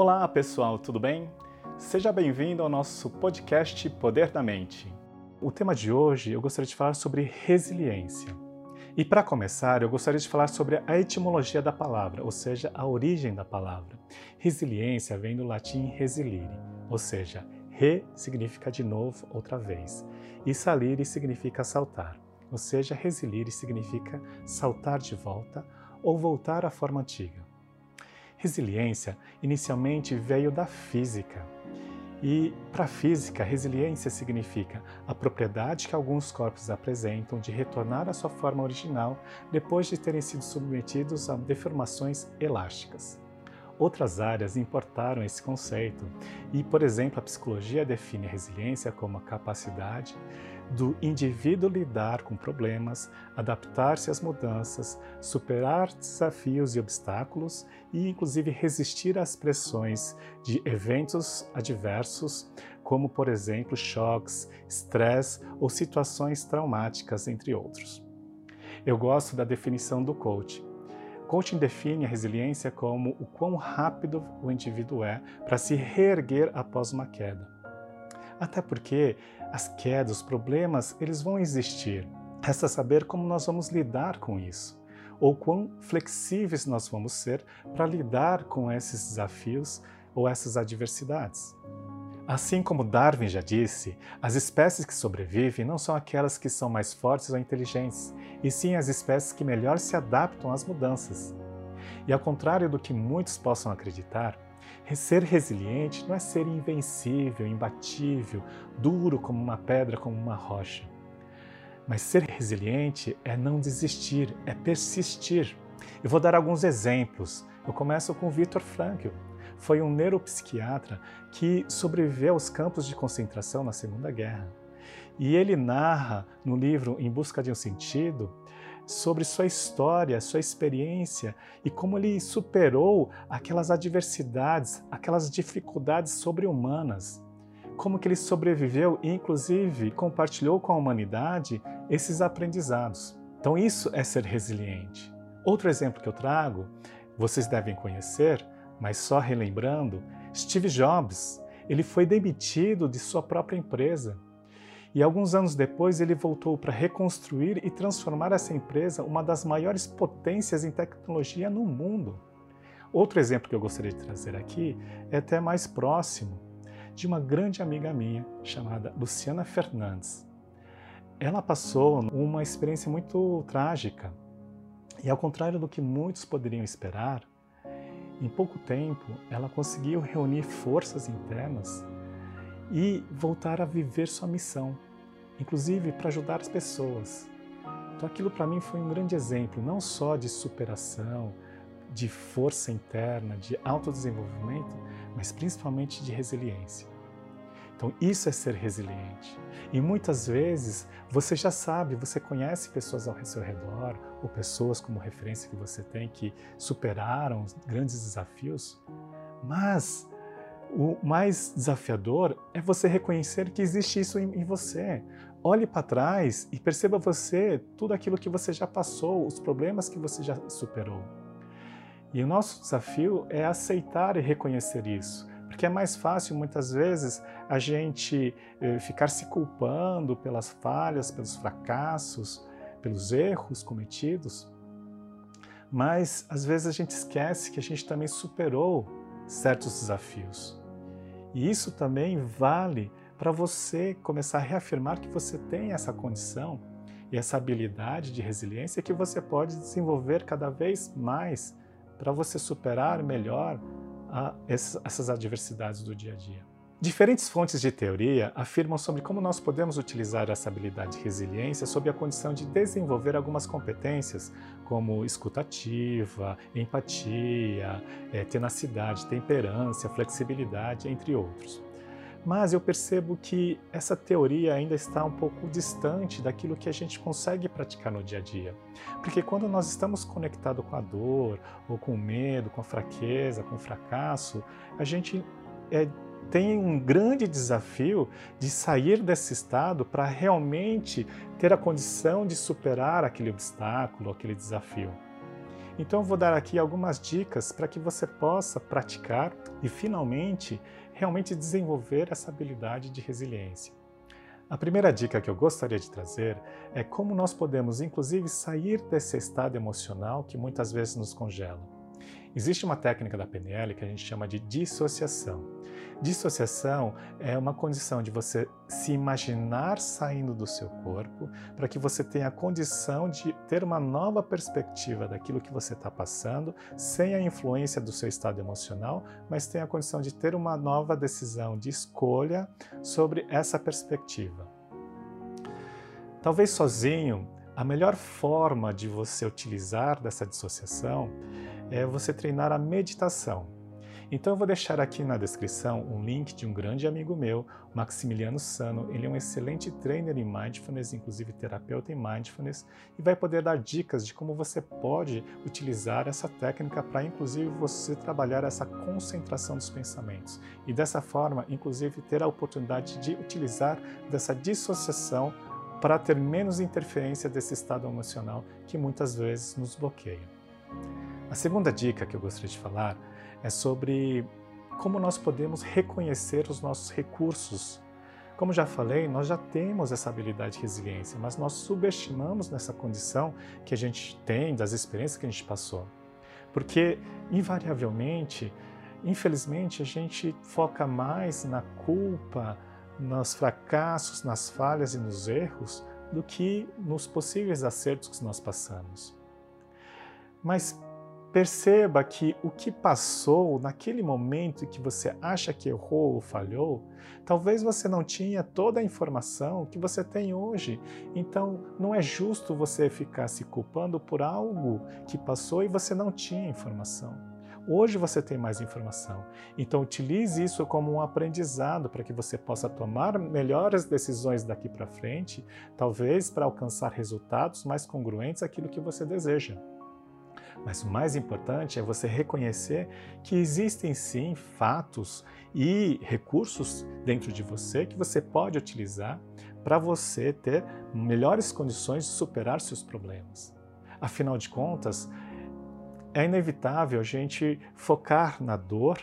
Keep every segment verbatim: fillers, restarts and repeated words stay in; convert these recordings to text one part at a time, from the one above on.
Olá pessoal, tudo bem? Seja bem-vindo ao nosso podcast Poder da Mente. O tema de hoje eu gostaria de falar sobre resiliência. E para começar, eu gostaria de falar sobre a etimologia da palavra, ou seja, a origem da palavra. Resiliência vem do latim resilire, ou seja, re significa de novo, outra vez, e salire significa saltar, ou seja, resilire significa saltar de volta ou voltar à forma antiga. Resiliência inicialmente veio da física. E, para a física, resiliência significa a propriedade que alguns corpos apresentam de retornar à sua forma original depois de terem sido submetidos a deformações elásticas. Outras áreas importaram esse conceito e, por exemplo, a psicologia define a resiliência como a capacidade do indivíduo lidar com problemas, adaptar-se às mudanças, superar desafios e obstáculos e, inclusive, resistir às pressões de eventos adversos, como, por exemplo, choques, estresse ou situações traumáticas, entre outros. Eu gosto da definição do coaching. Coaching define a resiliência como o quão rápido o indivíduo é para se reerguer após uma queda. Até porque as quedas, os problemas, eles vão existir. Resta saber como nós vamos lidar com isso, ou quão flexíveis nós vamos ser para lidar com esses desafios ou essas adversidades. Assim como Darwin já disse, as espécies que sobrevivem não são aquelas que são mais fortes ou inteligentes, e sim as espécies que melhor se adaptam às mudanças. E ao contrário do que muitos possam acreditar, ser resiliente não é ser invencível, imbatível, duro como uma pedra, como uma rocha. Mas ser resiliente é não desistir, é persistir. Eu vou dar alguns exemplos. Eu começo com Viktor Frankl. Foi um neuropsiquiatra que sobreviveu aos campos de concentração na Segunda Guerra. E ele narra no livro Em Busca de um Sentido sobre sua história, sua experiência e como ele superou aquelas adversidades, aquelas dificuldades sobre-humanas. Como que ele sobreviveu e, inclusive, compartilhou com a humanidade esses aprendizados. Então isso é ser resiliente. Outro exemplo que eu trago, vocês devem conhecer, mas só relembrando, Steve Jobs, ele foi demitido de sua própria empresa. E alguns anos depois ele voltou para reconstruir e transformar essa empresa uma das maiores potências em tecnologia no mundo. Outro exemplo que eu gostaria de trazer aqui é até mais próximo, de uma grande amiga minha chamada Luciana Fernandes. Ela passou uma experiência muito trágica e, ao contrário do que muitos poderiam esperar, em pouco tempo, ela conseguiu reunir forças internas e voltar a viver sua missão, inclusive para ajudar as pessoas. Então aquilo para mim foi um grande exemplo, não só de superação, de força interna, de autodesenvolvimento, mas principalmente de resiliência. Então isso é ser resiliente. E muitas vezes você já sabe, você conhece pessoas ao seu redor, ou pessoas como referência que você tem que superaram grandes desafios, mas o mais desafiador é você reconhecer que existe isso em você. Olhe para trás e perceba você, tudo aquilo que você já passou, os problemas que você já superou. E o nosso desafio é aceitar e reconhecer isso. Porque é mais fácil, muitas vezes, a gente eh, ficar se culpando pelas falhas, pelos fracassos, pelos erros cometidos. Mas, às vezes, a gente esquece que a gente também superou certos desafios. E isso também vale para você começar a reafirmar que você tem essa condição e essa habilidade de resiliência que você pode desenvolver cada vez mais para você superar melhor a essas adversidades do dia a dia. Diferentes fontes de teoria afirmam sobre como nós podemos utilizar essa habilidade de resiliência sob a condição de desenvolver algumas competências, como escutativa, empatia, tenacidade, temperança, flexibilidade, entre outros. Mas eu percebo que essa teoria ainda está um pouco distante daquilo que a gente consegue praticar no dia a dia. Porque quando nós estamos conectados com a dor, ou com o medo, com a fraqueza, com o fracasso, a gente é, tem um grande desafio de sair desse estado para realmente ter a condição de superar aquele obstáculo, aquele desafio. Então eu vou dar aqui algumas dicas para que você possa praticar e finalmente realmente desenvolver essa habilidade de resiliência. A primeira dica que eu gostaria de trazer é como nós podemos, inclusive, sair desse estado emocional que muitas vezes nos congela. Existe uma técnica da P N L que a gente chama de dissociação. Dissociação é uma condição de você se imaginar saindo do seu corpo para que você tenha a condição de ter uma nova perspectiva daquilo que você está passando, sem a influência do seu estado emocional, mas tenha a condição de ter uma nova decisão de escolha sobre essa perspectiva. Talvez sozinho, a melhor forma de você utilizar dessa dissociação é você treinar a meditação. Então eu vou deixar aqui na descrição um link de um grande amigo meu, Maximiliano Sano. Ele é um excelente trainer em Mindfulness, inclusive terapeuta em Mindfulness, e vai poder dar dicas de como você pode utilizar essa técnica para, inclusive, você trabalhar essa concentração dos pensamentos. E dessa forma, inclusive, ter a oportunidade de utilizar dessa dissociação para ter menos interferência desse estado emocional que muitas vezes nos bloqueia. A segunda dica que eu gostaria de falar é sobre como nós podemos reconhecer os nossos recursos. Como já falei, nós já temos essa habilidade de resiliência, mas nós subestimamos nessa condição que a gente tem, das experiências que a gente passou. Porque, invariavelmente, infelizmente, a gente foca mais na culpa, nos fracassos, nas falhas e nos erros, do que nos possíveis acertos que nós passamos. Mas perceba que o que passou naquele momento que você acha que errou ou falhou, talvez você não tinha toda a informação que você tem hoje. Então não é justo você ficar se culpando por algo que passou e você não tinha informação. Hoje você tem mais informação, então utilize isso como um aprendizado para que você possa tomar melhores decisões daqui para frente, talvez para alcançar resultados mais congruentes àquilo que você deseja. Mas o mais importante é você reconhecer que existem sim fatos e recursos dentro de você que você pode utilizar para você ter melhores condições de superar seus problemas. Afinal de contas, é inevitável a gente focar na dor,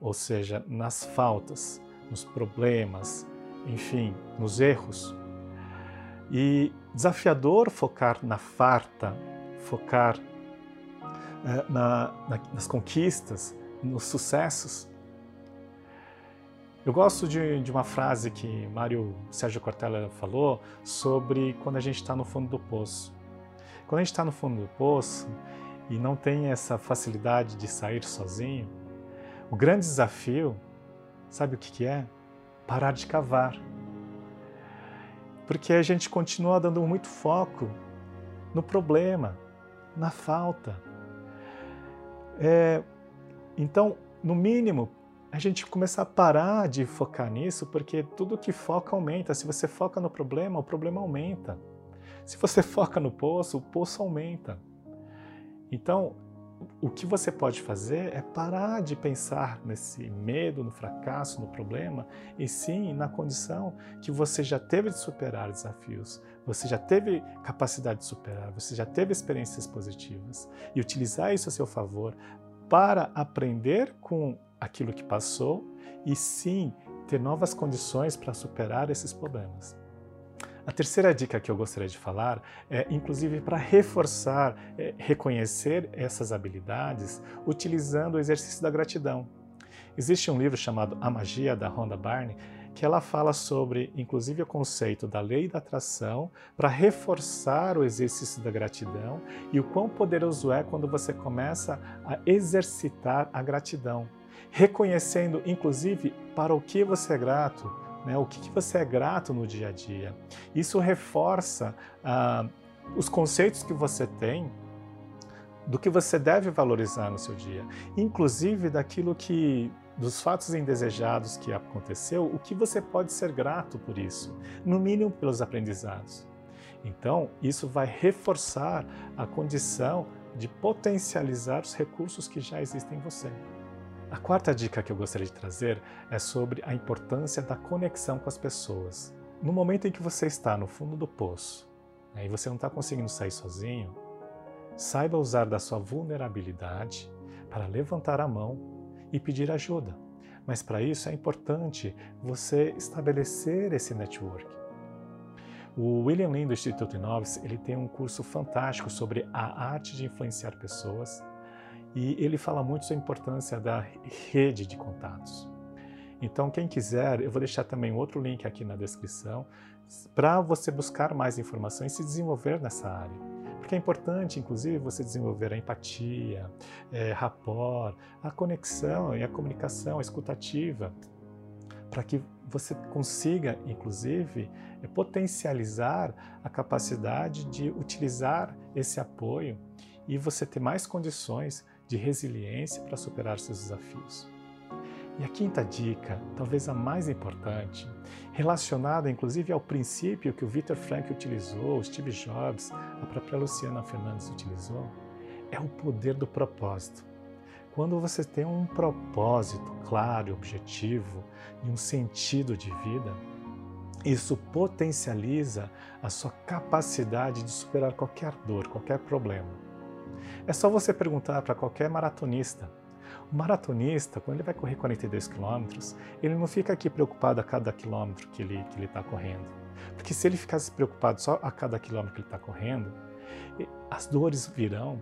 ou seja, nas faltas, nos problemas, enfim, nos erros. E desafiador focar na farta, focar Na, na, nas conquistas, nos sucessos. Eu gosto de, de uma frase que Mário Sérgio Cortella falou sobre quando a gente está no fundo do poço. Quando a gente está no fundo do poço e não tem essa facilidade de sair sozinho, o grande desafio, sabe o que, que é? Parar de cavar. Porque a gente continua dando muito foco no problema, na falta. É, então, no mínimo, a gente começar a parar de focar nisso, porque tudo que foca aumenta. Se você foca no problema, o problema aumenta. Se você foca no poço, o poço aumenta. Então, o que você pode fazer é parar de pensar nesse medo, no fracasso, no problema, e sim na condição que você já teve de superar desafios, você já teve capacidade de superar, você já teve experiências positivas, e utilizar isso a seu favor para aprender com aquilo que passou e sim ter novas condições para superar esses problemas. A terceira dica que eu gostaria de falar é, inclusive, para reforçar, é, reconhecer essas habilidades utilizando o exercício da gratidão. Existe um livro chamado A Magia, da Rhonda Byrne, que ela fala sobre, inclusive, o conceito da lei da atração para reforçar o exercício da gratidão e o quão poderoso é quando você começa a exercitar a gratidão, reconhecendo, inclusive, para o que você é grato, né, o que, que você é grato no dia a dia. Isso reforça ah, os conceitos que você tem do que você deve valorizar no seu dia, inclusive daquilo que, dos fatos indesejados que aconteceu, o que você pode ser grato por isso, no mínimo pelos aprendizados. Então, isso vai reforçar a condição de potencializar os recursos que já existem em você. A quarta dica que eu gostaria de trazer é sobre a importância da conexão com as pessoas. No momento em que você está no fundo do poço, né, e você não está conseguindo sair sozinho, Saiba usar da sua vulnerabilidade para levantar a mão e pedir ajuda. Mas para isso é importante você estabelecer esse network. O William Lean do Instituto Inovis, ele tem um curso fantástico sobre a arte de influenciar pessoas e ele fala muito sobre a importância da rede de contatos. Então, quem quiser, eu vou deixar também outro link aqui na descrição para você buscar mais informações e se desenvolver nessa área. Porque é importante, inclusive, você desenvolver a empatia, é, rapport, a conexão e a comunicação escutativa, para que você consiga, inclusive, potencializar a capacidade de utilizar esse apoio e você ter mais condições de resiliência para superar seus desafios. E a quinta dica, talvez a mais importante, relacionada inclusive ao princípio que o Viktor Frankl utilizou, o Steve Jobs, a própria Luciana Fernandes utilizou, é o poder do propósito. Quando você tem um propósito claro, objetivo e um sentido de vida, isso potencializa a sua capacidade de superar qualquer dor, qualquer problema. É só você perguntar para qualquer maratonista. O maratonista, quando ele vai correr quarenta e dois quilômetros, ele não fica aqui preocupado a cada quilômetro que ele que ele está correndo. Porque se ele ficasse preocupado só a cada quilômetro que ele está correndo, as dores virão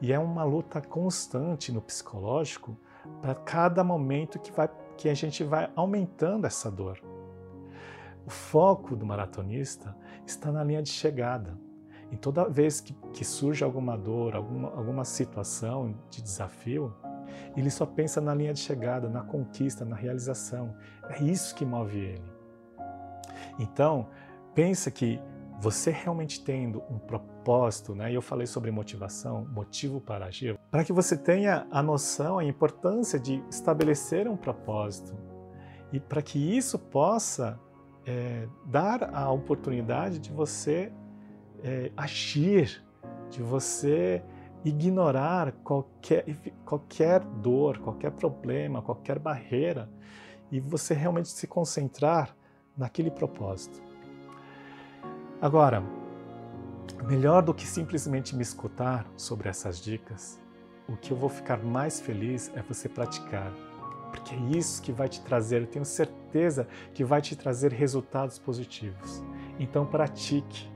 e é uma luta constante no psicológico para cada momento que, vai, que a gente vai aumentando essa dor. O foco do maratonista está na linha de chegada. E toda vez que, que surge alguma dor, alguma, alguma situação de desafio, ele só pensa na linha de chegada, na conquista, na realização. É isso que move ele. Então, pensa que você realmente tendo um propósito, né? E eu falei sobre motivação, motivo para agir, para que você tenha a noção, a importância de estabelecer um propósito e para que isso possa é, dar a oportunidade de você é, agir, de você ignorar qualquer, qualquer dor, qualquer problema, qualquer barreira e você realmente se concentrar naquele propósito. Agora, melhor do que simplesmente me escutar sobre essas dicas, o que eu vou ficar mais feliz é você praticar, porque é isso que vai te trazer, eu tenho certeza que vai te trazer resultados positivos. Então pratique,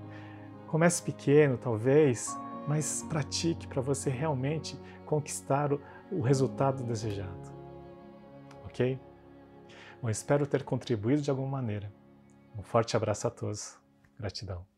comece pequeno talvez, mas pratique para você realmente conquistar o, o resultado desejado, ok? Bom, espero ter contribuído de alguma maneira. Um forte abraço a todos. Gratidão.